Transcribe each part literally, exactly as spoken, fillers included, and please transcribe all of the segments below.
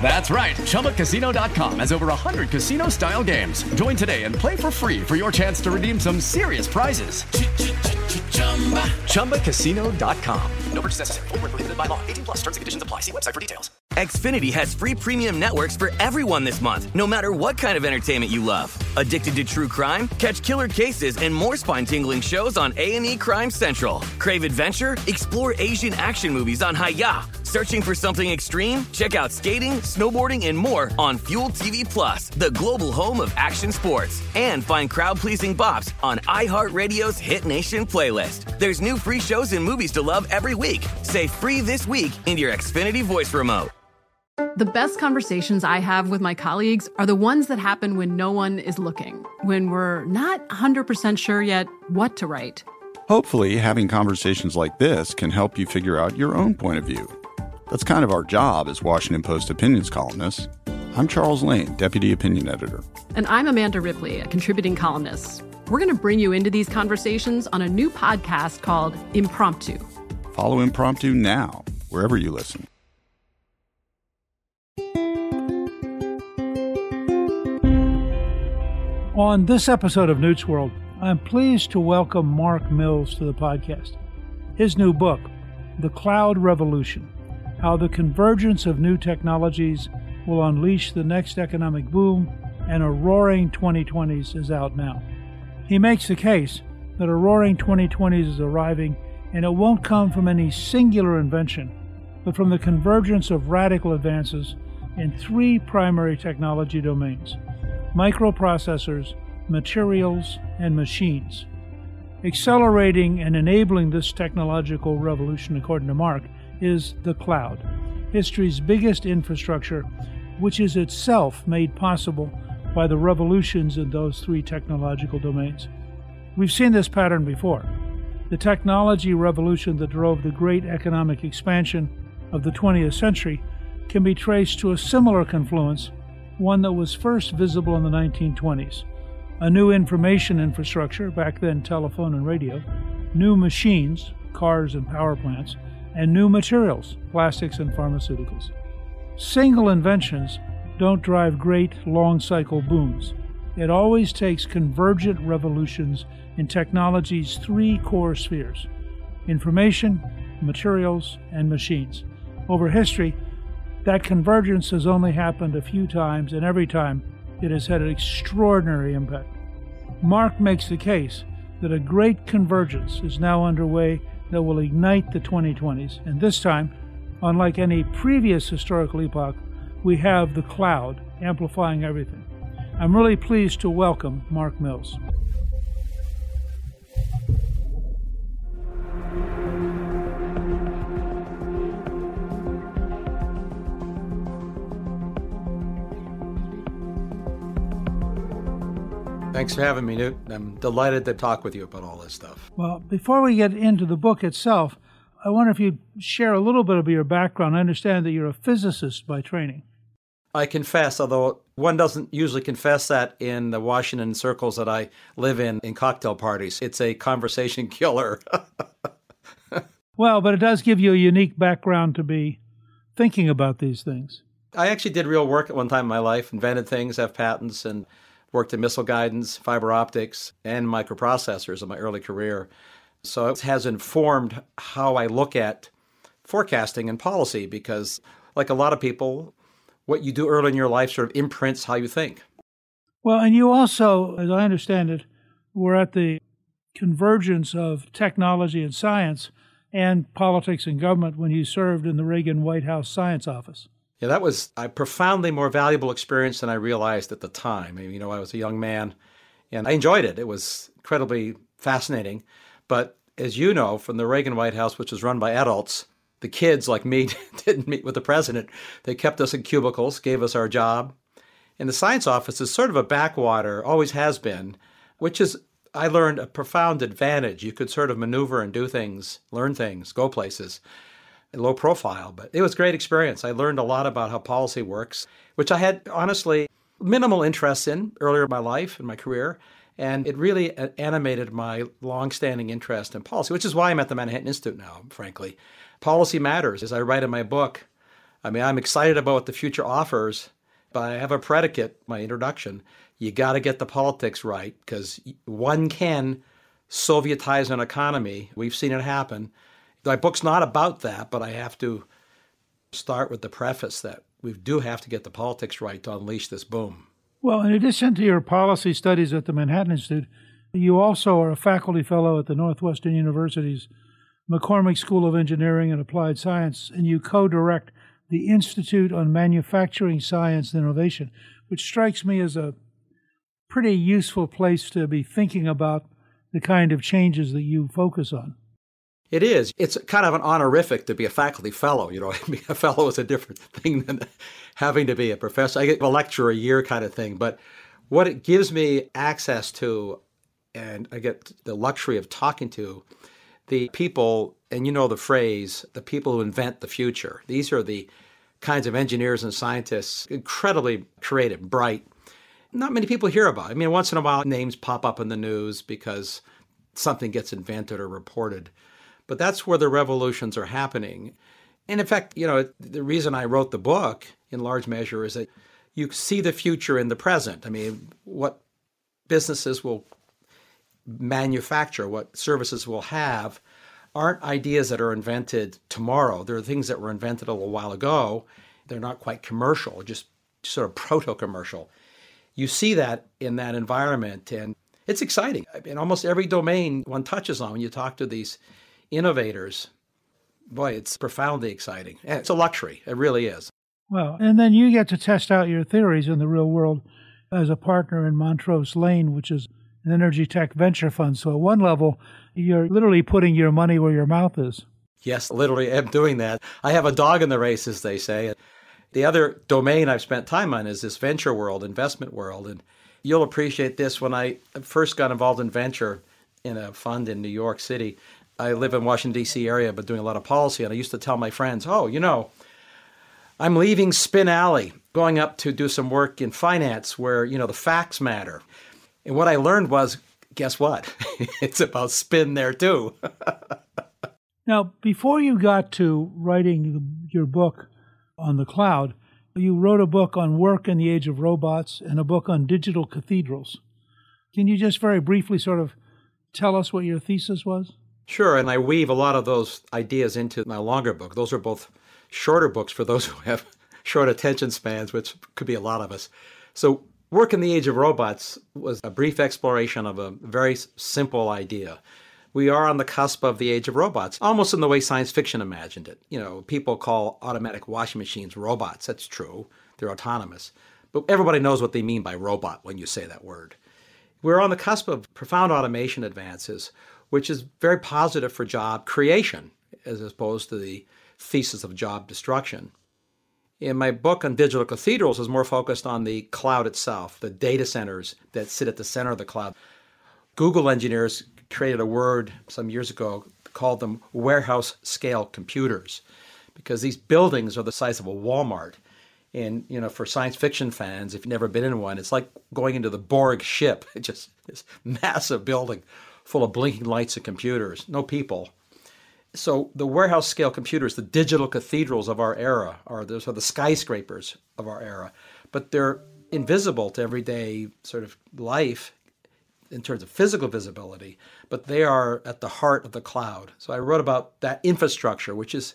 That's right, Chumba Casino dot com has over one hundred casino-style games. Join today and play for free for your chance to redeem some serious prizes. Chumba Casino dot com. No purchase necessary. Void where prohibited by law. eighteen plus terms and conditions apply. See website for details. Xfinity has free premium networks for everyone this month, no matter what kind of entertainment you love. Addicted to true crime? Catch killer cases and more spine-tingling shows on A and E Crime Central. Crave adventure? Explore Asian action movies on Hayah. Searching for something extreme? Check out skating, snowboarding, and more on Fuel T V Plus, the global home of action sports. And find crowd-pleasing bops on iHeartRadio's Hit Nation playlist. There's new free shows and movies to love every week. Say free this week in your Xfinity voice remote. The best conversations I have with my colleagues are the ones that happen when no one is looking, when we're not one hundred percent sure yet what to write. Hopefully, having conversations like this can help you figure out your own point of view. That's kind of our job as Washington Post opinions columnists. I'm Charles Lane, Deputy Opinion Editor. And I'm Amanda Ripley, a contributing columnist. We're going to bring you into these conversations on a new podcast called Impromptu. Follow Impromptu now, wherever you listen. On this episode of Newt's World, I'm pleased to welcome Mark Mills to the podcast. His new book, The Cloud Revolution: How the Convergence of New Technologies Will Unleash the Next Economic Boom and a Roaring twenty twenties, is out now. He makes the case that a roaring twenty twenties is arriving, and it won't come from any singular invention, but from the convergence of radical advances in three primary technology domains: microprocessors, materials, and machines. Accelerating and enabling this technological revolution, according to Mark, is the cloud, history's biggest infrastructure, which is itself made possible by the revolutions in those three technological domains. We've seen this pattern before. The technology revolution that drove the great economic expansion of the twentieth century can be traced to a similar confluence, one that was first visible in the nineteen twenties. A new information infrastructure, back then telephone and radio, new machines, cars and power plants, and new materials, plastics and pharmaceuticals. Single inventions don't drive great long-cycle booms. It always takes convergent revolutions in technology's three core spheres: information, materials, and machines. Over history, that convergence has only happened a few times, and every time it has had an extraordinary impact. Mark makes the case that a great convergence is now underway that will ignite the twenty twenties. And this time, unlike any previous historical epoch, we have the cloud amplifying everything. I'm really pleased to welcome Mark Mills. Thanks for having me, Newt. I'm delighted to talk with you about all this stuff. Well, before we get into the book itself, I wonder if you'd share a little bit of your background. I understand that you're a physicist by training. I confess, although one doesn't usually confess that in the Washington circles that I live in, in cocktail parties. It's a conversation killer. Well, but it does give you a unique background to be thinking about these things. I actually did real work at one time in my life, invented things, have patents, and worked in missile guidance, fiber optics, and microprocessors in my early career. So it has informed how I look at forecasting and policy, because like a lot of people, what you do early in your life sort of imprints how you think. Well, and you also, as I understand it, were at the convergence of technology and science and politics and government when he served in the Reagan White House Science Office. Yeah, that was a profoundly more valuable experience than I realized at the time. I mean, you know, I was a young man, and I enjoyed it. It was incredibly fascinating. But as you know, from the Reagan White House, which was run by adults, the kids like me didn't meet with the president. They kept us in cubicles, gave us our job. And the science office is sort of a backwater, always has been, which is, I learned, a profound advantage. You could sort of maneuver and do things, learn things, go places, low profile. But it was a great experience. I learned a lot about how policy works, which I had, honestly, minimal interest in earlier in my life and my career. And it really animated my longstanding interest in policy, which is why I'm at the Manhattan Institute now, frankly. Policy matters. As I write in my book, I mean, I'm excited about what the future offers, but I have a predicate, my introduction. You got to get the politics right, because one can Sovietize an economy. We've seen it happen. My book's not about that, but I have to start with the preface that we do have to get the politics right to unleash this boom. Well, in addition to your policy studies at the Manhattan Institute, you also are a faculty fellow at the Northwestern University's McCormick School of Engineering and Applied Science, and you co-direct the Institute on Manufacturing Science and Innovation, which strikes me as a pretty useful place to be thinking about the kind of changes that you focus on. It is. It's kind of an honorific to be a faculty fellow. You know, being a fellow is a different thing than having to be a professor. I get a lecture a year kind of thing. But what it gives me access to, and I get the luxury of talking to, the people, and you know the phrase, the people who invent the future. These are the kinds of engineers and scientists, incredibly creative, bright. Not many people hear about. I mean, once in a while, names pop up in the news because something gets invented or reported. But that's where the revolutions are happening. And in fact, you know, the reason I wrote the book in large measure is that you see the future in the present. I mean, what businesses will manufacture, what services will have, aren't ideas that are invented tomorrow. They're things that were invented a little while ago. They're not quite commercial, just sort of proto-commercial. You see that in that environment, and it's exciting. In almost every domain one touches on, when you talk to these innovators, boy, it's profoundly exciting. It's a luxury. It really is. Well, and then you get to test out your theories in the real world as a partner in Montrose Lane, which is an energy tech venture fund. So at one level, you're literally putting your money where your mouth is. Yes, literally, I'm doing that. I have a dog in the race, as they say. The other domain I've spent time on is this venture world, investment world. And you'll appreciate this. When I first got involved in venture in a fund in New York City, I live in Washington, D C area, but doing a lot of policy. And I used to tell my friends, oh, you know, I'm leaving Spin Alley, going up to do some work in finance where, you know, the facts matter. And what I learned was, guess what? It's about spin there, too. Now, before you got to writing your book on the cloud, you wrote a book on work in the age of robots and a book on digital cathedrals. Can you just very briefly sort of tell us what your thesis was? Sure, and I weave a lot of those ideas into my longer book. Those are both shorter books for those who have short attention spans, which could be a lot of us. So Work in the Age of Robots was a brief exploration of a very simple idea. We are on the cusp of the age of robots, almost in the way science fiction imagined it. You know, people call automatic washing machines robots. That's true. They're autonomous. But everybody knows what they mean by robot when you say that word. We're on the cusp of profound automation advances, which is very positive for job creation, as opposed to the thesis of job destruction. In my book on digital cathedrals is more focused on the cloud itself, the data centers that sit at the center of the cloud. Google engineers created a word some years ago, called them warehouse scale computers, because these buildings are the size of a Walmart. And, you know, for science fiction fans, if you've never been in one, it's like going into the Borg ship. It's just this massive building full of blinking lights and computers, no people. So the warehouse scale computers, the digital cathedrals of our era, are those are the skyscrapers of our era, but they're invisible to everyday sort of life in terms of physical visibility, but they are at the heart of the cloud. So I wrote about that infrastructure, which is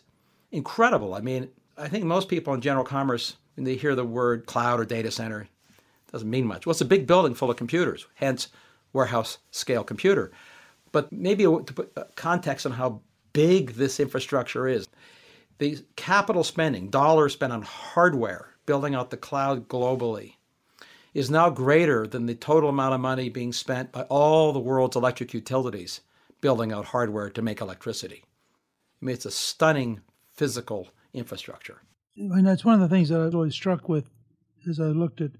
incredible. I mean, I think most people in general commerce, when they hear the word cloud or data center, it doesn't mean much. Well, it's a big building full of computers, hence warehouse scale computer. But maybe to put context on how big this infrastructure is. The capital spending, dollars spent on hardware, building out the cloud globally, is now greater than the total amount of money being spent by all the world's electric utilities building out hardware to make electricity. I mean, it's a stunning physical infrastructure. And that's one of the things that I was always struck with as I looked at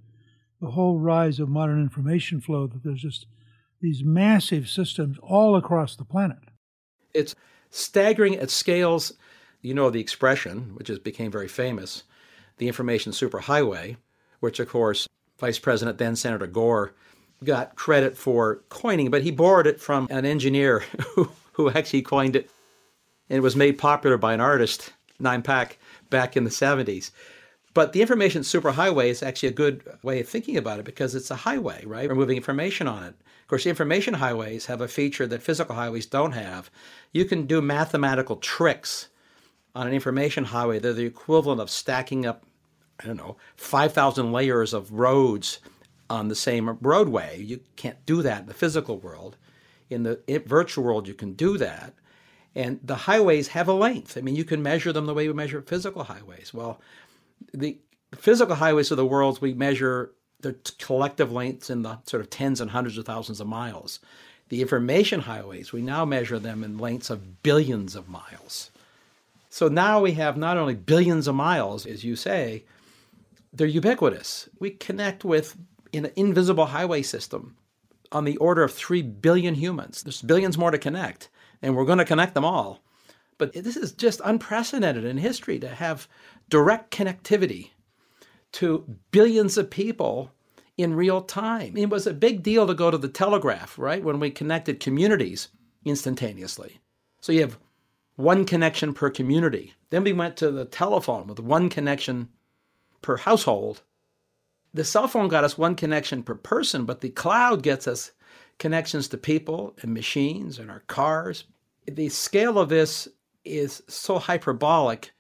the whole rise of modern information flow, that there's just these massive systems all across the planet. It's staggering at scales. You know the expression, which has became very famous, the information superhighway, which, of course, Vice President, then Senator Gore, got credit for coining, but he borrowed it from an engineer who, who actually coined it. And it was made popular by an artist, Nine-Pac, back in the seventies. But the information superhighway is actually a good way of thinking about it because it's a highway, right? We're moving information on it. Of course, information highways have a feature that physical highways don't have. You can do mathematical tricks on an information highway. They're the equivalent of stacking up, I don't know, five thousand layers of roads on the same roadway. You can't do that in the physical world. In the virtual world, you can do that. And the highways have a length. I mean, you can measure them the way we measure physical highways. Well, the physical highways of the world, we measure their collective lengths in the sort of tens and hundreds of thousands of miles. The information highways, we now measure them in lengths of billions of miles. So now we have not only billions of miles, as you say, they're ubiquitous. We connect with an invisible highway system on the order of three billion humans. There's billions more to connect, and we're going to connect them all. But this is just unprecedented in history to have direct connectivity to billions of people in real time. It was a big deal to go to the telegraph, right, when we connected communities instantaneously. So you have one connection per community. Then we went to the telephone with one connection per household. The cell phone got us one connection per person, but the cloud gets us connections to people and machines and our cars. The scale of this is so hyperbolic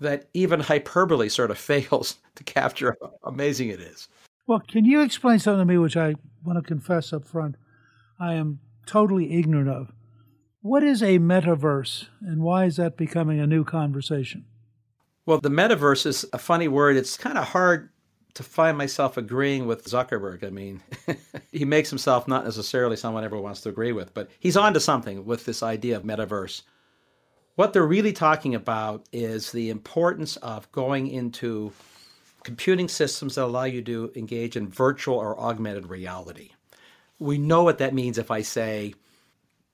that even hyperbole sort of fails to capture how amazing it is. Well, can you explain something to me which I want to confess up front I am totally ignorant of? What is a metaverse, and why is that becoming a new conversation? Well, the metaverse is a funny word. It's kind of hard to find myself agreeing with Zuckerberg. I mean, he makes himself not necessarily someone everyone wants to agree with, but he's onto something with this idea of metaverse. What they're really talking about is the importance of going into computing systems that allow you to engage in virtual or augmented reality. We know what that means if I say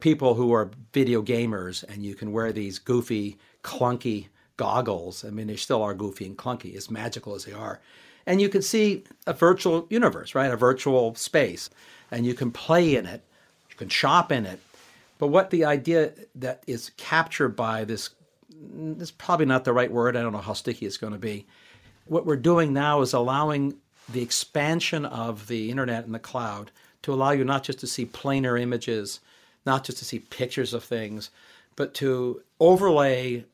people who are video gamers and you can wear these goofy, clunky goggles. I mean, they still are goofy and clunky, as magical as they are. And you can see a virtual universe, right? A virtual space. And you can play in it. You can shop in it. But what the idea that is captured by this, this is probably not the right word. I don't know how sticky it's going to be. What we're doing now is allowing the expansion of the internet and the cloud to allow you not just to see planar images, not just to see pictures of things, but to overlay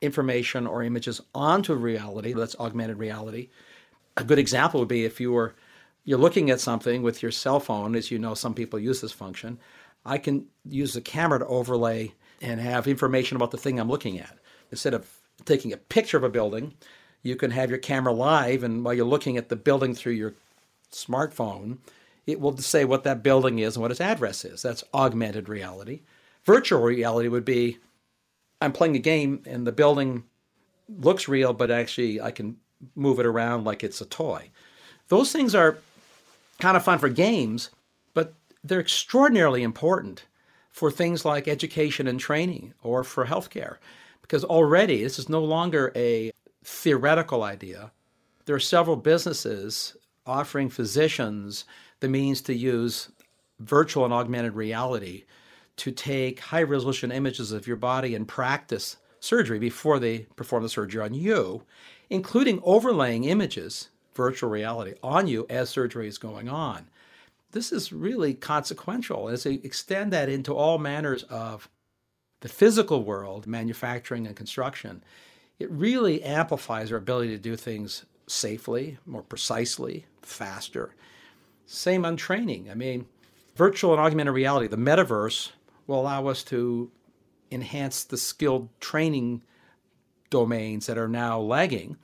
information or images onto reality. That's augmented reality. A good example would be if you were you're looking at something with your cell phone. As you know, some people use this function. I can use the camera to overlay and have information about the thing I'm looking at. Instead of taking a picture of a building, you can have your camera live, and while you're looking at the building through your smartphone, it will say what that building is and what its address is. That's augmented reality. Virtual reality would be I'm playing a game and the building looks real, but actually I can move it around like it's a toy. Those things are kind of fun for games, but they're extraordinarily important for things like education and training or for healthcare, because already this is no longer a theoretical idea. There are several businesses offering physicians the means to use virtual and augmented reality to take high-resolution images of your body and practice surgery before they perform the surgery on you, including overlaying images, virtual reality, on you as surgery is going on. This is really consequential. As they extend that into all manners of the physical world, manufacturing and construction, it really amplifies our ability to do things safely, more precisely, faster. Same on training. I mean, virtual and augmented reality, the metaverse, will allow us to enhance the skilled training domains that are now lagging.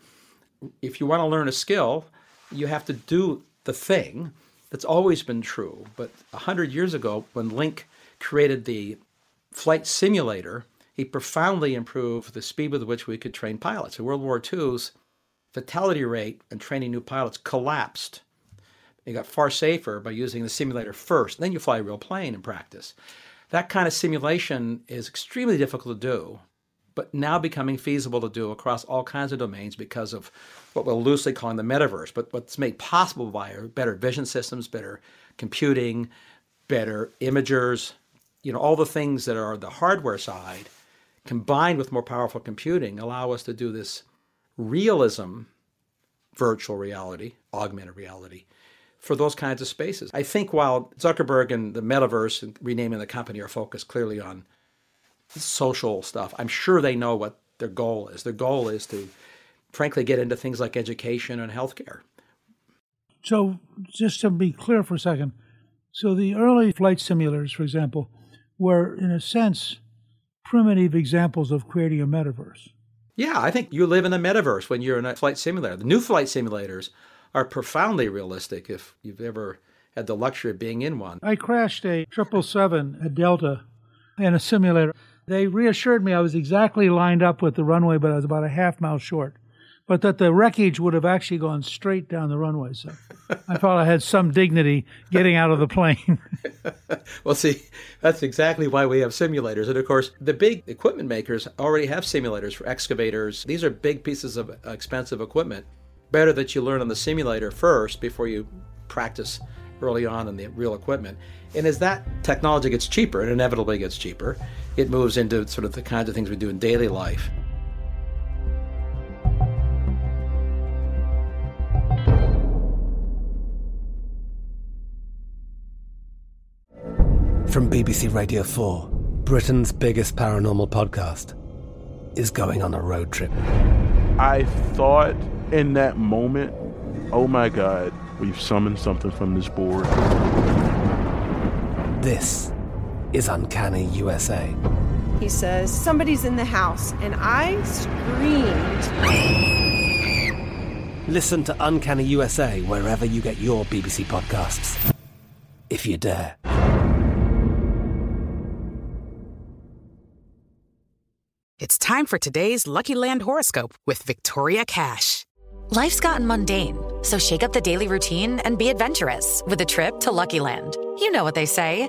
If you want to learn a skill, you have to do the thing. That's always been true. But one hundred years ago, when Link created the flight simulator, he profoundly improved the speed with which we could train pilots. In World War two's fatality rate in training new pilots collapsed. It got far safer by using the simulator first. Then you fly a real plane in practice. That kind of simulation is extremely difficult to do, but now becoming feasible to do across all kinds of domains because of what we're loosely calling the metaverse, but what's made possible by better vision systems, better computing, better imagers, you know, all the things that are the hardware side combined with more powerful computing allow us to do this realism, virtual reality, augmented reality, for those kinds of spaces. I think while Zuckerberg and the metaverse and renaming the company are focused clearly on social stuff, I'm sure they know what their goal is. Their goal is to, frankly, get into things like education and healthcare. So just to be clear for a second, so the early flight simulators, for example, were, in a sense, primitive examples of creating a metaverse. Yeah, I think you live in the metaverse when you're in a flight simulator. The new flight simulators are profoundly realistic if you've ever had the luxury of being in one. I crashed a triple seven at Delta in a simulator. They reassured me I was exactly lined up with the runway, but I was about a half mile short, but that the wreckage would have actually gone straight down the runway. So I thought I had some dignity getting out of the plane. Well, see, that's exactly why we have simulators. And of course, the big equipment makers already have simulators for excavators. These are big pieces of expensive equipment. Better that you learn on the simulator first before you practice early on in the real equipment. And as that technology gets cheaper, it inevitably gets cheaper, it moves into sort of the kinds of things we do in daily life. From B B C Radio four, Britain's biggest paranormal podcast is going on a road trip. I thought in that moment, oh my God, we've summoned something from this board. This is Uncanny U S A. He says, somebody's in the house, and I screamed. Listen to Uncanny U S A wherever you get your B B C podcasts, if you dare. It's time for today's Lucky Land horoscope with Victoria Cash. Life's gotten mundane, so shake up the daily routine and be adventurous with a trip to Lucky Land. You know what they say,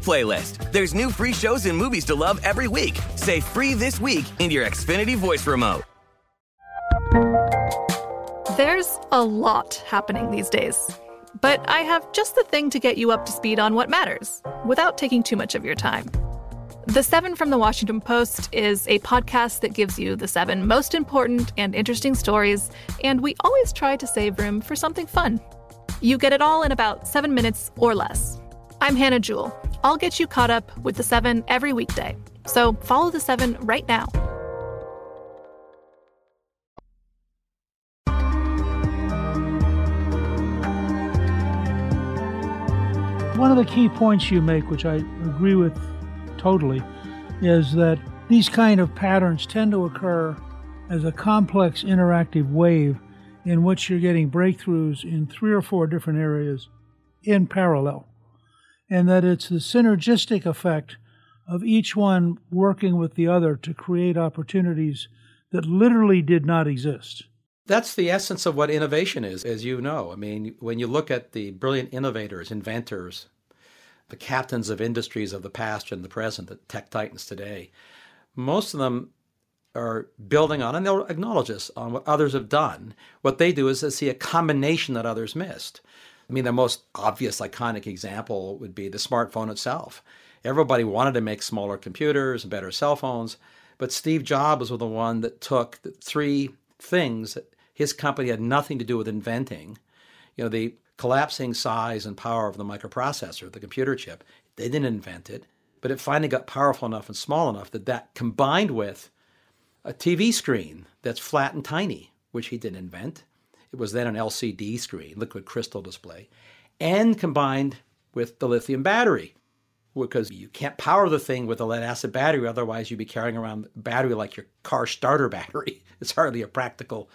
playlist. There's new free shows and movies to love every week. Say free this week in your Xfinity voice remote. There's a lot happening these days, but I have just the thing to get you up to speed on what matters without taking too much of your time. The Seven from the Washington Post is a podcast that gives you the seven most important and interesting stories, and we always try to save room for something fun. You get it all in about seven minutes or less. I'm Hannah Jewell. I'll get you caught up with The Seven every weekday. So follow The Seven right now. One of the key points you make, which I agree with totally, is that these kind of patterns tend to occur as a complex interactive wave in which you're getting breakthroughs in three or four different areas in parallel, and that it's the synergistic effect of each one working with the other to create opportunities that literally did not exist. That's the essence of what innovation is, as you know. I mean, when you look at the brilliant innovators, inventors, the captains of industries of the past and the present, the tech titans today, most of them are building on, and they'll acknowledge this, on what others have done. What they do is they see a combination that others missed. I mean, the most obvious, iconic example would be the smartphone itself. Everybody wanted to make smaller computers and better cell phones, but Steve Jobs was the one that took the three things that his company had nothing to do with inventing. You know, the collapsing size and power of the microprocessor, the computer chip. They didn't invent it, but it finally got powerful enough and small enough that that combined with a T V screen that's flat and tiny, which he didn't invent. It was then an L C D screen, liquid crystal display, and combined with the lithium battery, because you can't power the thing with a lead acid battery, otherwise you'd be carrying around a battery like your car starter battery. It's hardly a practical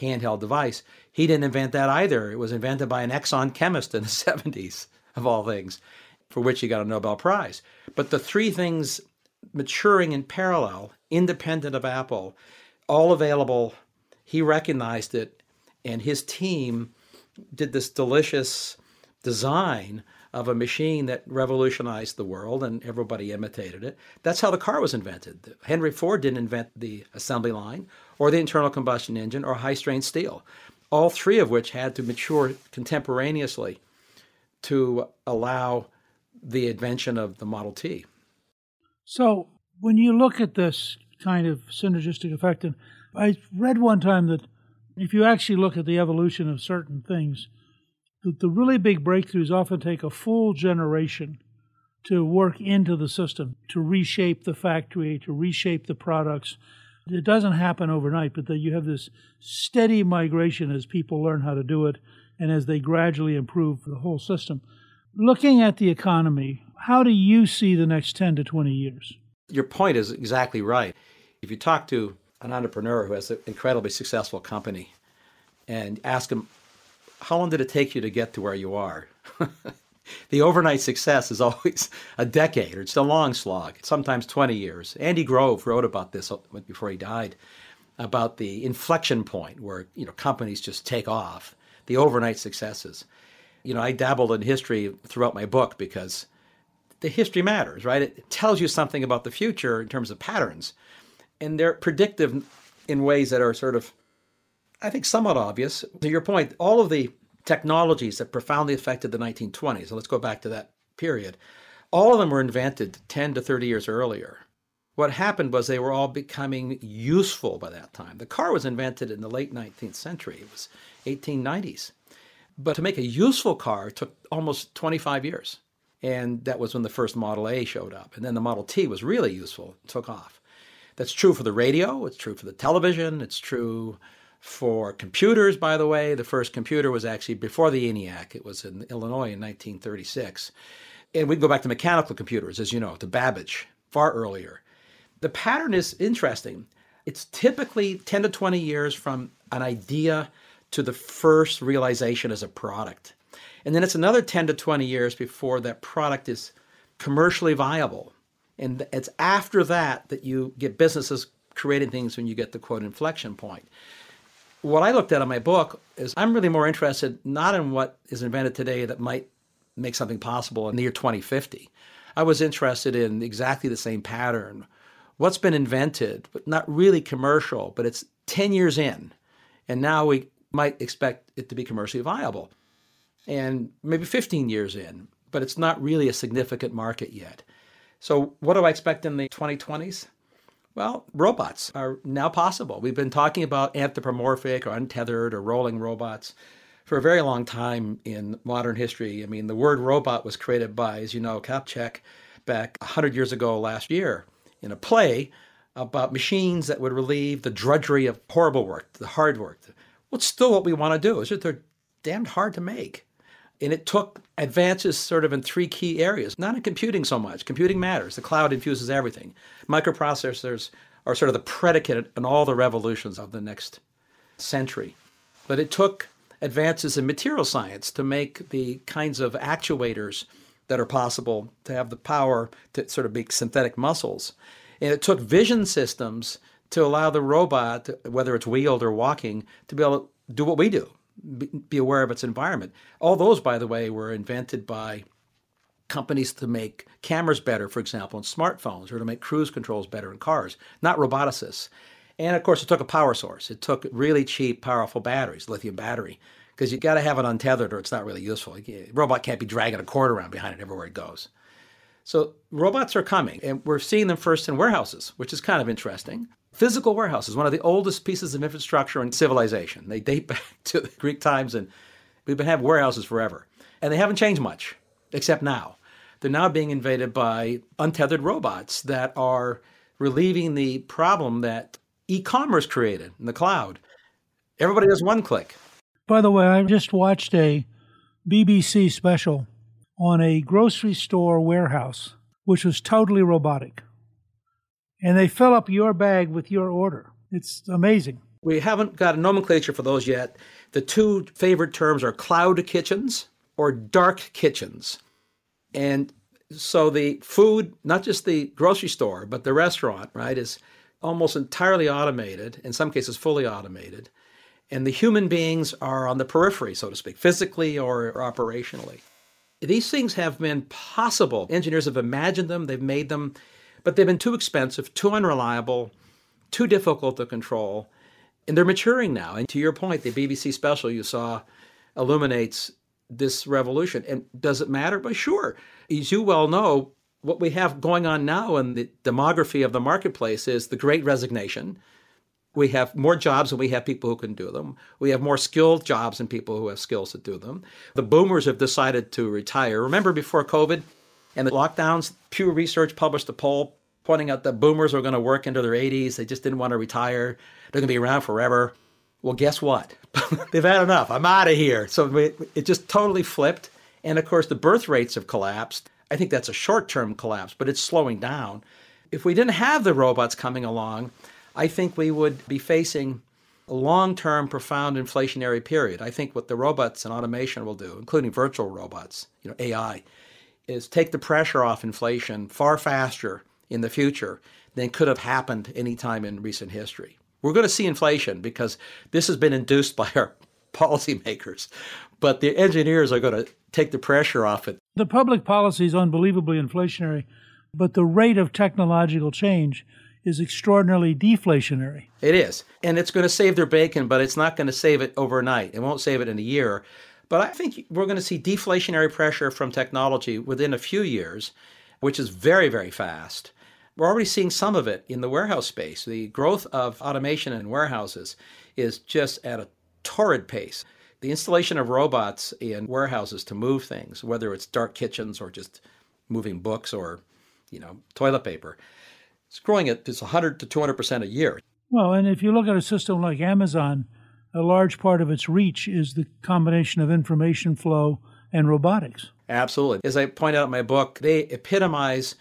handheld device. He didn't invent that either. It was invented by an Exxon chemist in the seventies, of all things, for which he got a Nobel Prize. But the three things maturing in parallel, independent of Apple, all available, he recognized it, and his team did this delicious design of a machine that revolutionized the world, and everybody imitated it. That's how the car was invented. Henry Ford didn't invent the assembly line or the internal combustion engine or high-strain steel, all three of which had to mature contemporaneously to allow the invention of the Model T. So when you look at this kind of synergistic effect, and I read one time that if you actually look at the evolution of certain things, that the really big breakthroughs often take a full generation to work into the system, to reshape the factory, to reshape the products. It doesn't happen overnight, but that you have this steady migration as people learn how to do it and as they gradually improve the whole system. Looking at the economy, how do you see the next ten to twenty years? Your point is exactly right. If you talk to an entrepreneur who has an incredibly successful company and ask him, how long did it take you to get to where you are? The overnight success is always a decade, or it's a long slog, sometimes twenty years. Andy Grove wrote about this before he died, about the inflection point where, you know, companies just take off, the overnight successes. You know, I dabbled in history throughout my book because the history matters, right? It tells you something about the future in terms of patterns, and they're predictive in ways that are sort of, I think, somewhat obvious. To your point, all of the technologies that profoundly affected the nineteen twenties, so let's go back to that period, all of them were invented ten to thirty years earlier. What happened was they were all becoming useful by that time. The car was invented in the late nineteenth century. It was eighteen nineties. But to make a useful car took almost twenty-five years. And that was when the first Model A showed up. And then the Model T was really useful and took off. That's true for the radio. It's true for the television. It's true for computers, by the way. The first computer was actually before the ENIAC. It was in Illinois in nineteen thirty-six. And we can go back to mechanical computers, as you know, to Babbage, far earlier. The pattern is interesting. It's typically ten to twenty years from an idea to the first realization as a product. And then it's another ten to twenty years before that product is commercially viable. And it's after that that you get businesses creating things when you get the, quote, inflection point. What I looked at in my book is I'm really more interested not in what is invented today that might make something possible in the year twenty fifty. I was interested in exactly the same pattern. What's been invented, but not really commercial, but it's ten years in, and now we might expect it to be commercially viable. And maybe fifteen years in, but it's not really a significant market yet. So what do I expect in the twenty twenties? Well, robots are now possible. We've been talking about anthropomorphic or untethered or rolling robots for a very long time in modern history. I mean, the word robot was created by, as you know, Čapek back one hundred years ago last year in a play about machines that would relieve the drudgery of horrible work, the hard work. Well, it's still what we want to do. It's just they're damned hard to make. And it took advances sort of in three key areas, not in computing so much. Computing matters. The cloud infuses everything. Microprocessors are sort of the predicate in all the revolutions of the next century. But it took advances in material science to make the kinds of actuators that are possible to have the power to sort of make synthetic muscles. And it took vision systems to allow the robot, whether it's wheeled or walking, to be able to do what we do. Be aware of its environment. All those, by the way, were invented by companies to make cameras better, for example, in smartphones, or to make cruise controls better in cars, not roboticists. And of course, it took a power source. It took really cheap, powerful batteries, lithium battery, because you got to have it untethered or it's not really useful. A robot can't be dragging a cord around behind it everywhere it goes. So robots are coming, and we're seeing them first in warehouses, which is kind of interesting. Physical warehouses, one of the oldest pieces of infrastructure in civilization. They date back to the Greek times, and we've been having warehouses forever. And they haven't changed much, except now. They're now being invaded by untethered robots that are relieving the problem that e-commerce created in the cloud. Everybody does one click. By the way, I just watched a B B C special on a grocery store warehouse, which was totally robotic. And they fill up your bag with your order. It's amazing. We haven't got a nomenclature for those yet. The two favorite terms are cloud kitchens or dark kitchens. And so the food, not just the grocery store, but the restaurant, right, is almost entirely automated, in some cases fully automated. And the human beings are on the periphery, so to speak, physically or, or operationally. These things have been possible. Engineers have imagined them, they've made them, but they've been too expensive, too unreliable, too difficult to control, and they're maturing now. And to your point, the B B C special you saw illuminates this revolution. And does it matter? But sure, as you well know, what we have going on now in the demography of the marketplace is the Great Resignation. We have more jobs than we have people who can do them. We have more skilled jobs than people who have skills to do them. The boomers have decided to retire. Remember before COVID and the lockdowns, Pew Research published a poll pointing out that boomers are going to work into their eighties. They just didn't want to retire. They're going to be around forever. Well, guess what? They've had enough. I'm out of here. So it just totally flipped. And of course, the birth rates have collapsed. I think that's a short-term collapse, but it's slowing down. If we didn't have the robots coming along, I think we would be facing a long-term, profound inflationary period. I think what the robots and automation will do, including virtual robots, you know, A I, is take the pressure off inflation far faster in the future than could have happened any time in recent history. We're going to see inflation because this has been induced by our policymakers, but the engineers are going to take the pressure off it. The public policy is unbelievably inflationary, but the rate of technological change is extraordinarily deflationary. It is. And it's going to save their bacon, but it's not going to save it overnight. It won't save it in a year. But I think we're going to see deflationary pressure from technology within a few years, which is very, very fast. We're already seeing some of it in the warehouse space. The growth of automation in warehouses is just at a torrid pace. The installation of robots in warehouses to move things, whether it's dark kitchens or just moving books or, you know, toilet paper, it's growing at this one hundred to two hundred percent a year. Well, and if you look at a system like Amazon, a large part of its reach is the combination of information flow and robotics. Absolutely. As I point out in my book, they epitomize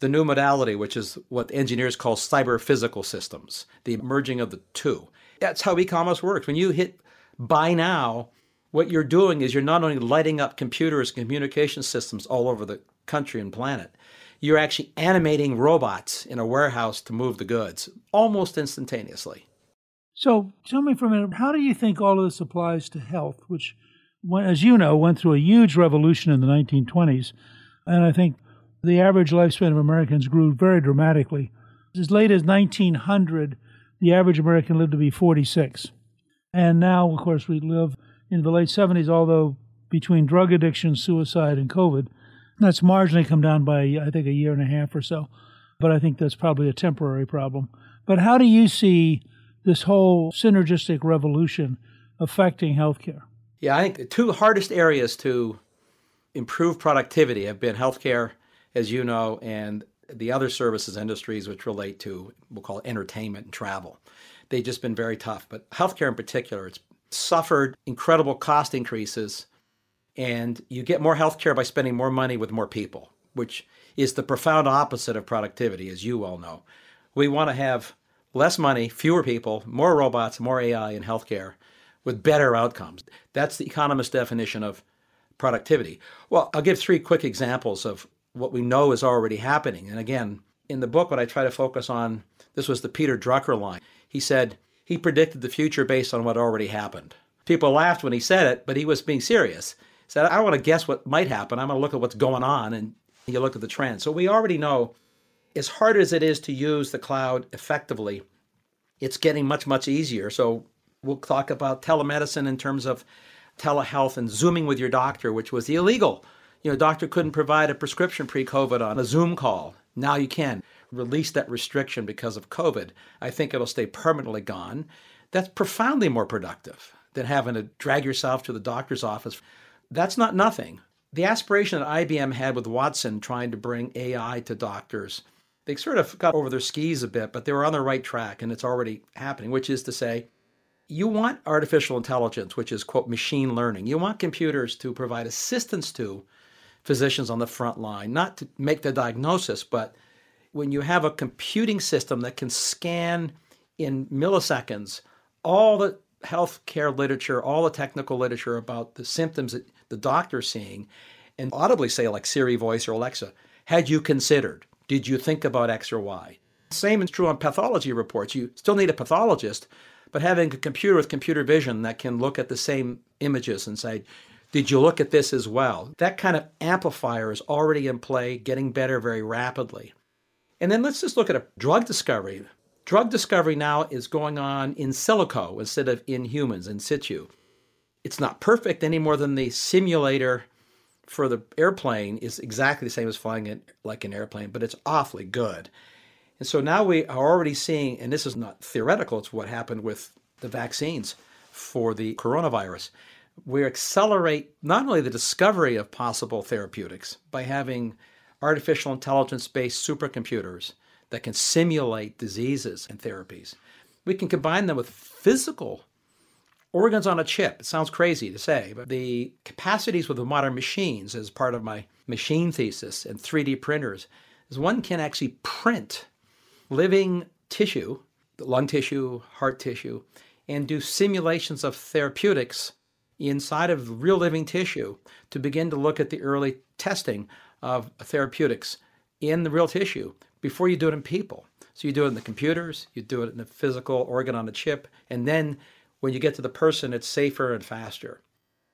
the new modality, which is what engineers call cyber-physical systems, the merging of the two. That's how e-commerce works. When you hit buy now, what you're doing is you're not only lighting up computers, communication systems all over the country and planet, you're actually animating robots in a warehouse to move the goods almost instantaneously. So tell me for a minute, how do you think all of this applies to health, which, as you know, went through a huge revolution in the nineteen twenties, and I think the average lifespan of Americans grew very dramatically. As late as nineteen hundred, the average American lived to be forty-six. And now, of course, we live in the late seventies, although between drug addiction, suicide, and COVID, that's marginally come down by, I think, a year and a half or so. But I think that's probably a temporary problem. But how do you see this whole synergistic revolution affecting healthcare? Yeah, I think the two hardest areas to improve productivity have been healthcare, as you know, and the other services industries, which relate to, we'll call it entertainment and travel. They've just been very tough. But healthcare in particular, it's suffered incredible cost increases. And you get more healthcare by spending more money with more people, which is the profound opposite of productivity, as you well know. We want to have less money, fewer people, more robots, more A I in healthcare with better outcomes. That's the economist's definition of productivity. Well, I'll give three quick examples of what we know is already happening. And again, in the book, what I try to focus on, this was the Peter Drucker line. He said he predicted the future based on what already happened. People laughed when he said it, but he was being serious. Said, I want to guess what might happen. I'm going to look at what's going on, and you look at the trend. So we already know, as hard as it is to use the cloud effectively, it's getting much, much easier. So we'll talk about telemedicine in terms of telehealth and Zooming with your doctor, which was illegal. You know, doctor couldn't provide a prescription pre-COVID on a Zoom call. Now you can. Release that restriction because of COVID. I think it'll stay permanently gone. That's profoundly more productive than having to drag yourself to the doctor's office. That's not nothing. The aspiration that I B M had with Watson trying to bring A I to doctors, they sort of got over their skis a bit, but they were on the right track, and it's already happening, which is to say, you want artificial intelligence, which is, quote, machine learning. You want computers to provide assistance to physicians on the front line, not to make the diagnosis, but when you have a computing system that can scan in milliseconds all the healthcare literature, all the technical literature about the symptoms that the doctor's seeing, and audibly say, like Siri voice or Alexa, had you considered? Did you think about X or Y? Same is true on pathology reports. You still need a pathologist, but having a computer with computer vision that can look at the same images and say, did you look at this as well? That kind of amplifier is already in play, getting better very rapidly. And then let's just look at a drug discovery. Drug discovery now is going on in silico instead of in humans, in situ. It's not perfect any more than the simulator for the airplane is exactly the same as flying it like an airplane, but it's awfully good. And so now we are already seeing, and this is not theoretical, it's what happened with the vaccines for the coronavirus. We accelerate not only the discovery of possible therapeutics by having artificial intelligence-based supercomputers that can simulate diseases and therapies. We can combine them with physical organs on a chip. It sounds crazy to say, but the capacities with the modern machines as part of my machine thesis and three D printers is one can actually print living tissue, lung tissue, heart tissue, and do simulations of therapeutics inside of real living tissue to begin to look at the early testing of therapeutics in the real tissue before you do it in people. So you do it in the computers, you do it in the physical organ on a chip, and then when you get to the person, it's safer and faster.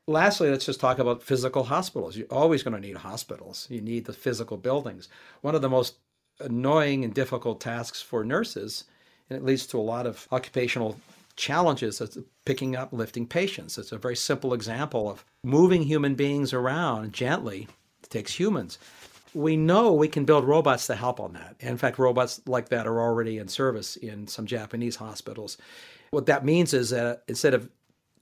Lastly, let's just talk about physical hospitals. You're always going to need hospitals. You need the physical buildings. One of the most annoying and difficult tasks for nurses, and it leads to a lot of occupational challenges, is picking up, lifting patients. It's a very simple example of moving human beings around gently. It takes humans. We know we can build robots to help on that. In fact, robots like that are already in service in some Japanese hospitals. What that means is that instead of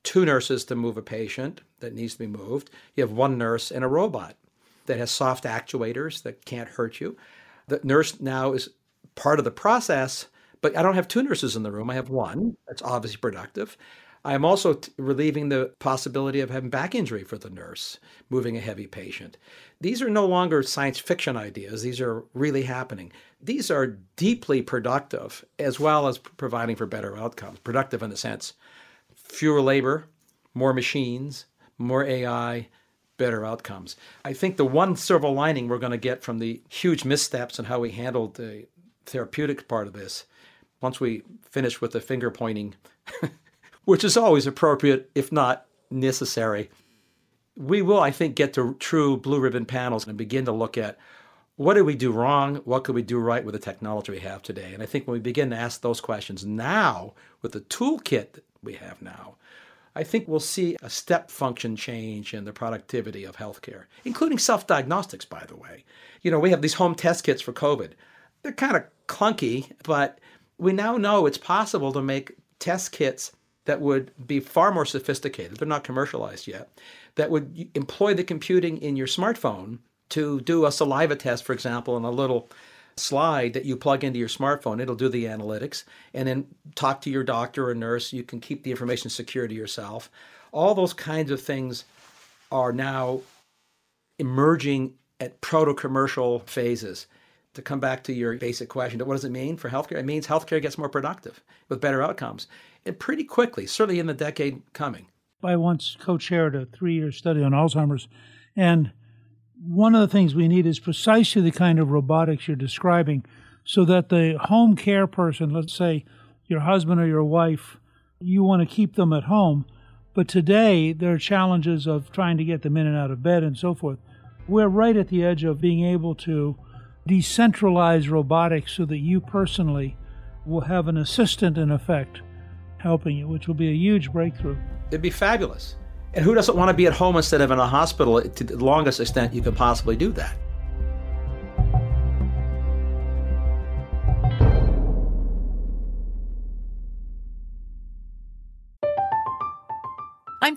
two nurses to move a patient that needs to be moved, you have one nurse and a robot that has soft actuators that can't hurt you. The nurse now is part of the process, but I don't have two nurses in the room. I have one. That's obviously productive. I'm also t- relieving the possibility of having back injury for the nurse, moving a heavy patient. These are no longer science fiction ideas. These are really happening. These are deeply productive, as well as p- providing for better outcomes. Productive in the sense, fewer labor, more machines, more A I, better outcomes. I think the one silver lining we're going to get from the huge missteps and how we handled the therapeutic part of this, once we finish with the finger pointing, which is always appropriate, if not necessary, we will, I think, get to true blue ribbon panels and begin to look at what did we do wrong? What could we do right with the technology we have today? And I think when we begin to ask those questions now with the toolkit that we have now, I think we'll see a step function change in the productivity of healthcare, including self-diagnostics, by the way. You know, we have these home test kits for COVID. They're kind of clunky, but we now know it's possible to make test kits that would be far more sophisticated, they're not commercialized yet, that would employ the computing in your smartphone to do a saliva test, for example, on a little slide that you plug into your smartphone. It'll do the analytics and then talk to your doctor or nurse. You can keep the information secure to yourself. All those kinds of things are now emerging at proto-commercial phases. To come back to your basic question, what does it mean for healthcare? It means healthcare gets more productive with better outcomes, and pretty quickly, certainly in the decade coming. I once co-chaired a three-year study on Alzheimer's, and one of the things we need is precisely the kind of robotics you're describing so that the home care person, let's say your husband or your wife, you want to keep them at home. But today, there are challenges of trying to get them in and out of bed and so forth. We're right at the edge of being able to decentralize robotics so that you personally will have an assistant, in effect, helping you, which will be a huge breakthrough. It'd be fabulous. And who doesn't want to be at home instead of in a hospital to the longest extent you can possibly do that? I'm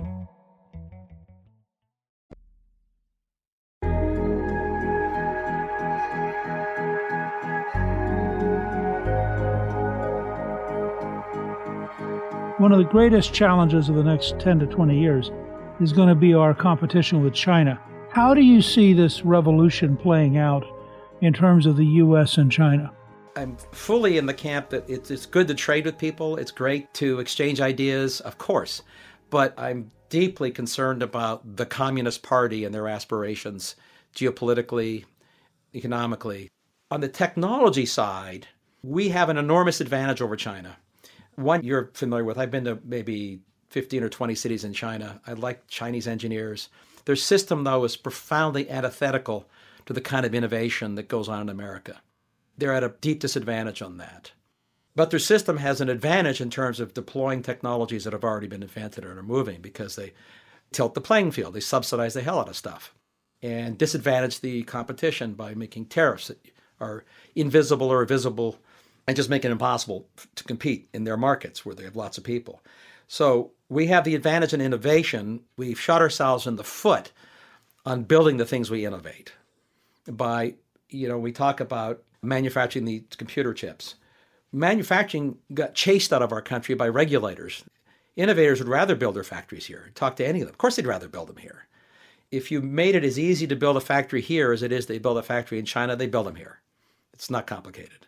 One of the greatest challenges of the next ten to twenty years is going to be our competition with China. How do you see this revolution playing out in terms of the U S and China? I'm fully in the camp that it's, it's good to trade with people. It's great to exchange ideas, of course. But I'm deeply concerned about the Communist Party and their aspirations geopolitically, economically. On the technology side, we have an enormous advantage over China. One you're familiar with. I've been to maybe fifteen or twenty cities in China. I like Chinese engineers. Their system, though, is profoundly antithetical to the kind of innovation that goes on in America. They're at a deep disadvantage on that. But their system has an advantage in terms of deploying technologies that have already been invented and are moving because they tilt the playing field. They subsidize the hell out of stuff and disadvantage the competition by making tariffs that are invisible or visible and just make it impossible to compete in their markets where they have lots of people. So we have the advantage in innovation. We've shot ourselves in the foot on building the things we innovate. By, you know, we talk about manufacturing the computer chips. Manufacturing got chased out of our country by regulators. Innovators would rather build their factories here. Talk to any of them. Of course they'd rather build them here. If you made it as easy to build a factory here as it is to build a factory in China, they build them here. It's not complicated.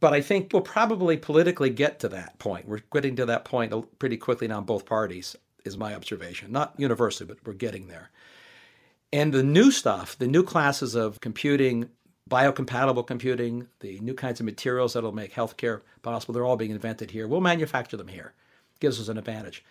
But I think we'll probably politically get to that point. We're getting to that point pretty quickly now in both parties, is my observation. Not universally, but we're getting there. And the new stuff, the new classes of computing, biocompatible computing, the new kinds of materials that'll make healthcare possible, they're all being invented here. We'll manufacture them here. Gives us an advantage.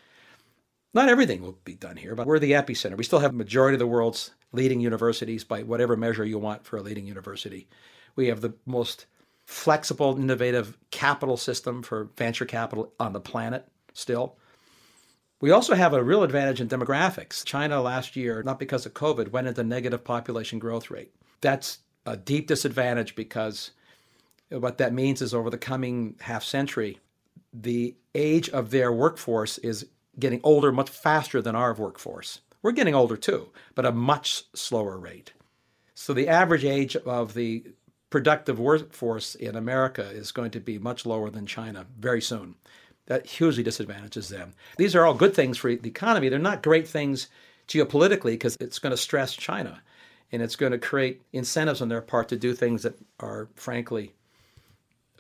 Not everything will be done here, but we're the epicenter. We still have the majority of the world's leading universities by whatever measure you want for a leading university. We have the most flexible, innovative capital system for venture capital on the planet still. We also have a real advantage in demographics. China last year, not because of COVID, went into negative population growth rate. That's a deep disadvantage because what that means is over the coming half century, the age of their workforce is getting older much faster than our workforce. We're getting older too, but at a much slower rate. So the average age of the productive workforce in America is going to be much lower than China very soon. That hugely disadvantages them. These are all good things for the economy. They're not great things geopolitically because it's going to stress China, and it's going to create incentives on their part to do things that are, frankly,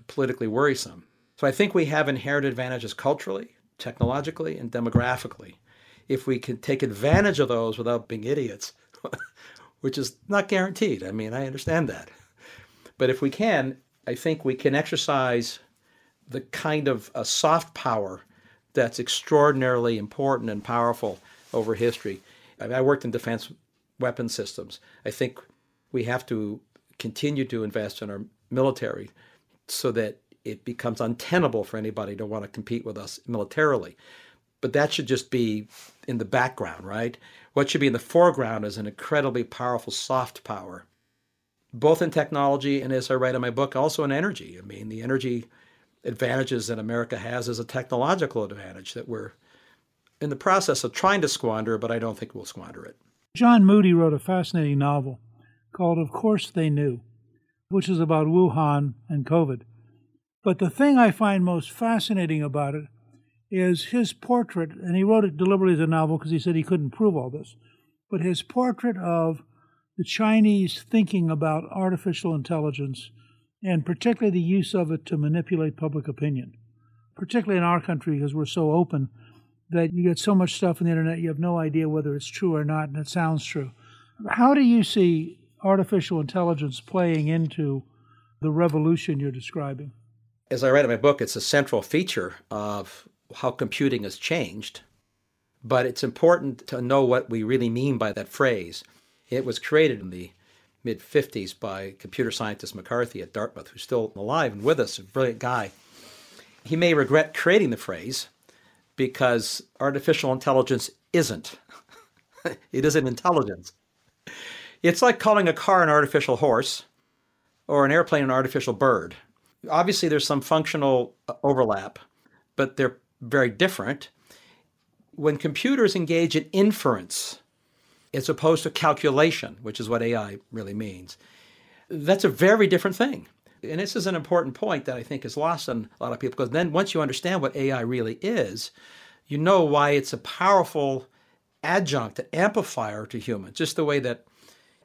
politically worrisome. So I think we have inherited advantages culturally, technologically, and demographically. If we can take advantage of those without being idiots, which is not guaranteed. I mean, I understand that. But if we can, I think we can exercise the kind of a soft power that's extraordinarily important and powerful over history. I mean, I worked in defense weapon systems. I think we have to continue to invest in our military so that it becomes untenable for anybody to want to compete with us militarily. But that should just be in the background, right? What should be in the foreground is an incredibly powerful soft power, both in technology and, as I write in my book, also in energy. I mean, the energy advantages that America has is a technological advantage that we're in the process of trying to squander, but I don't think we'll squander it. John Moody wrote a fascinating novel called Of Course They Knew, which is about Wuhan and COVID. But the thing I find most fascinating about it is his portrait, and he wrote it deliberately as a novel because he said he couldn't prove all this, but his portrait of the Chinese thinking about artificial intelligence and particularly the use of it to manipulate public opinion, particularly in our country because we're so open that you get so much stuff on the internet you have no idea whether it's true or not and it sounds true. How do you see artificial intelligence playing into the revolution you're describing? As I write in my book, it's a central feature of how computing has changed, but it's important to know what we really mean by that phrase. It was created in the mid-fifties by computer scientist McCarthy at Dartmouth, who's still alive and with us, a brilliant guy. He may regret creating the phrase because artificial intelligence isn't. It isn't intelligence. It's like calling a car an artificial horse or an airplane an artificial bird. Obviously, there's some functional overlap, but they're very different. When computers engage in inference, as opposed to calculation, which is what A I really means, that's a very different thing. And this is an important point that I think is lost on a lot of people, because then once you understand what A I really is, you know why it's a powerful adjunct, an amplifier to humans, just the way that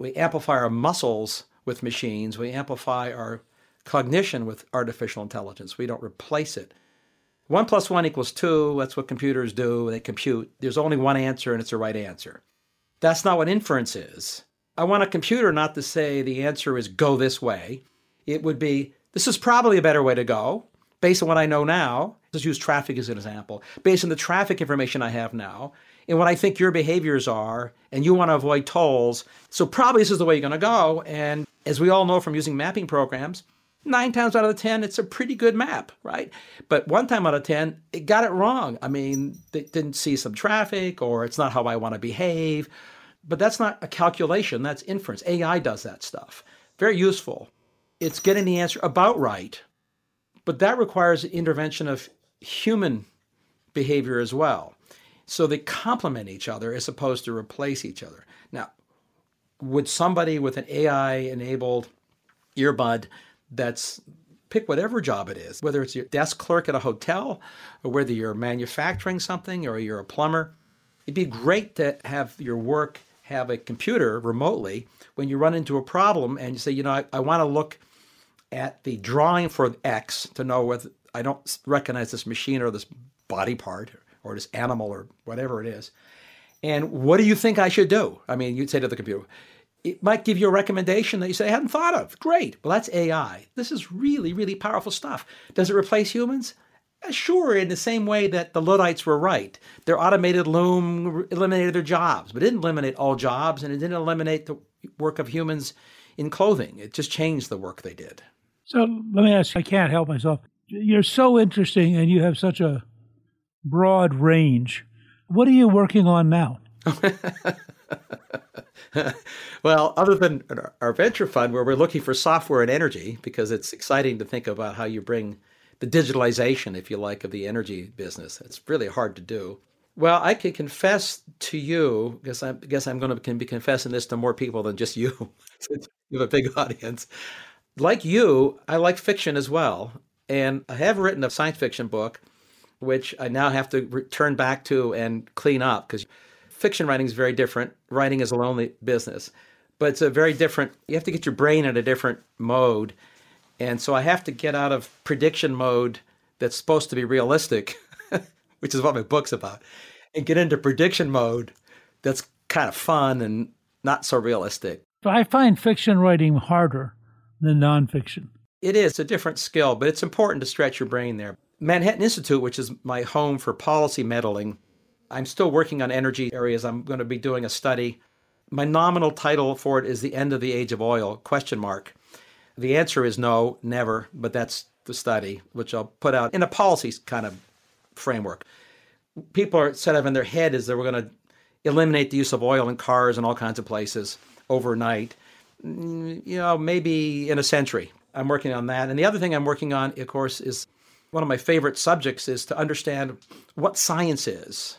we amplify our muscles with machines, we amplify our cognition with artificial intelligence. We don't replace it. One plus one equals two. That's what computers do. They compute. There's only one answer, and it's the right answer. That's not what inference is. I want a computer not to say the answer is go this way. It would be, this is probably a better way to go based on what I know now. Let's use traffic as an example. Based on the traffic information I have now and what I think your behaviors are and you want to avoid tolls, so probably this is the way you're going to go. And as we all know from using mapping programs, nine times out of ten, it's a pretty good map, right? But one time out of ten, it got it wrong. I mean, they didn't see some traffic or it's not how I want to behave. But that's not a calculation, that's inference. A I does that stuff. Very useful. It's getting the answer about right. But that requires intervention of human behavior as well. So they complement each other as opposed to replace each other. Now, would somebody with an A I-enabled earbud that's, pick whatever job it is, whether it's your desk clerk at a hotel or whether you're manufacturing something or you're a plumber, it'd be great to have your work have a computer remotely when you run into a problem and you say, you know, I, I want to look at the drawing for X to know whether I don't recognize this machine or this body part or this animal or whatever it is. And what do you think I should do? I mean, you'd say to the computer, it might give you a recommendation that you say, I hadn't thought of. Great. Well, that's A I. This is really, really powerful stuff. Does it replace humans? Sure, in the same way that the Luddites were right. Their automated loom eliminated their jobs, but it didn't eliminate all jobs, and it didn't eliminate the work of humans in clothing. It just changed the work they did. So let me ask you, I can't help myself. You're so interesting, and you have such a broad range. What are you working on now? Well, other than our venture fund, where we're looking for software and energy, because it's exciting to think about how you bring the digitalization, if you like, of the energy business. It's really hard to do. Well, I can confess to you, because I guess I'm going to be confessing this to more people than just you. You have a big audience. like you, I like fiction as well. And I have written a science fiction book, which I now have to return back to and clean up, because fiction writing is very different. Writing is a lonely business, but it's a very different, you have to get your brain in a different mode. And so I have to get out of prediction mode that's supposed to be realistic, which is what my book's about, and get into prediction mode that's kind of fun and not so realistic. I find fiction writing harder than nonfiction. It is a different skill, but it's important to stretch your brain there. Manhattan Institute, which is my home for policy meddling, I'm still working on energy areas. I'm going to be doing a study. My nominal title for it is The End of the Age of Oil, question mark. The answer is no, never, but that's the study, which I'll put out in a policy kind of framework. People are set up in their head is that we're going to eliminate the use of oil in cars and all kinds of places overnight, you know, maybe in a century. I'm working on that. And the other thing I'm working on, of course, is one of my favorite subjects is to understand what science is,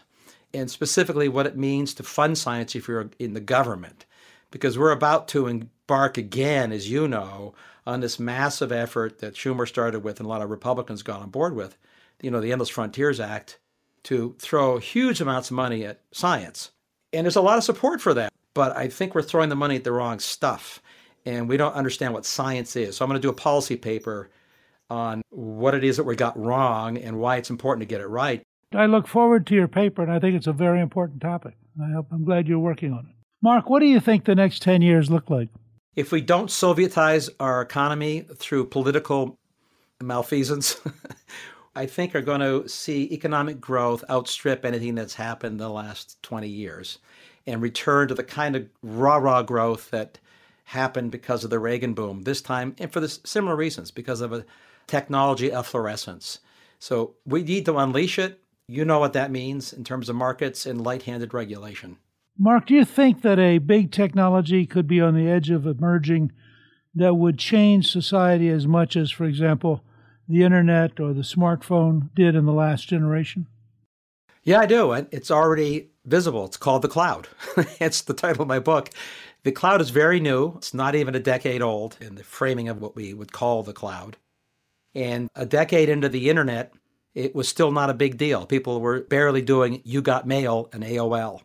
and specifically what it means to fund science if you're in the government, because we're about to embark again, as you know, on this massive effort that Schumer started with and a lot of Republicans got on board with, you know, the Endless Frontiers Act, to throw huge amounts of money at science. And there's a lot of support for that, but I think we're throwing the money at the wrong stuff, and we don't understand what science is. So I'm going to do a policy paper on what it is that we got wrong and why it's important to get it right. I look forward to your paper, and I think it's a very important topic. I hope, I'm glad you're working on it. Mark, what do you think the next ten years look like? If we don't Sovietize our economy through political malfeasance, I think are going to see economic growth outstrip anything that's happened in the last twenty years and return to the kind of rah-rah growth that happened because of the Reagan boom this time, and for the similar reasons, because of a technology efflorescence. So we need to unleash it. You know what that means in terms of markets and light-handed regulation. Mark, do you think that a big technology could be on the edge of emerging that would change society as much as, for example, the internet or the smartphone did in the last generation? Yeah, I do. It's already visible. It's called The Cloud. It's the title of my book. The cloud is very new. It's not even a decade old in the framing of what we would call the cloud. And a decade into the internet, it was still not a big deal. People were barely doing You Got Mail and A O L.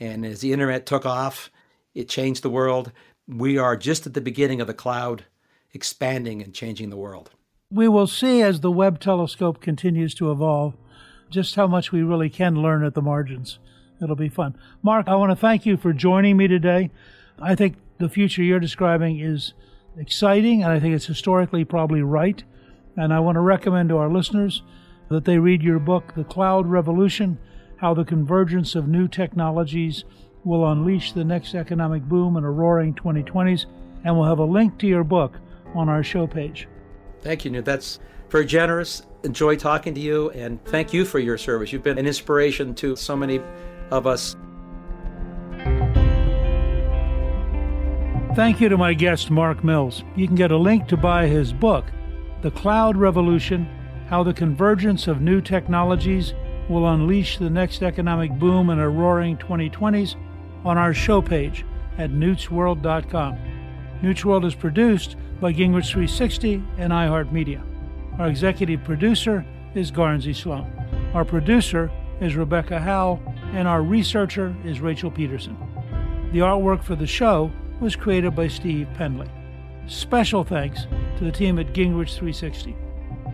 And as the internet took off, it changed the world. We are just at the beginning of the cloud expanding and changing the world. We will see as the Webb telescope continues to evolve just how much we really can learn at the margins. It'll be fun. Mark, I want to thank you for joining me today. I think the future you're describing is exciting, and I think it's historically probably right. And I want to recommend to our listeners that they read your book, The Cloud Revolution, How the Convergence of New Technologies Will Unleash the Next Economic Boom in a Roaring twenty twenties. And we'll have a link to your book on our show page. Thank you, Newt. That's very generous. Enjoy talking to you, and thank you for your service. You've been an inspiration to so many of us. Thank you to my guest, Mark Mills. You can get a link to buy his book, The Cloud Revolution, How the Convergence of New Technologies Will Unleash the Next Economic Boom in a Roaring twenty twenties, on our show page at newts world dot com. Newt's World is produced by Gingrich three sixty and iHeartMedia. Our executive producer is Garnsey Sloan. Our producer is Rebecca Howell, and our researcher is Rachel Peterson. The artwork for the show was created by Steve Pendley. Special thanks to the team at Gingrich three sixty.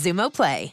Xumo Play.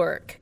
Work.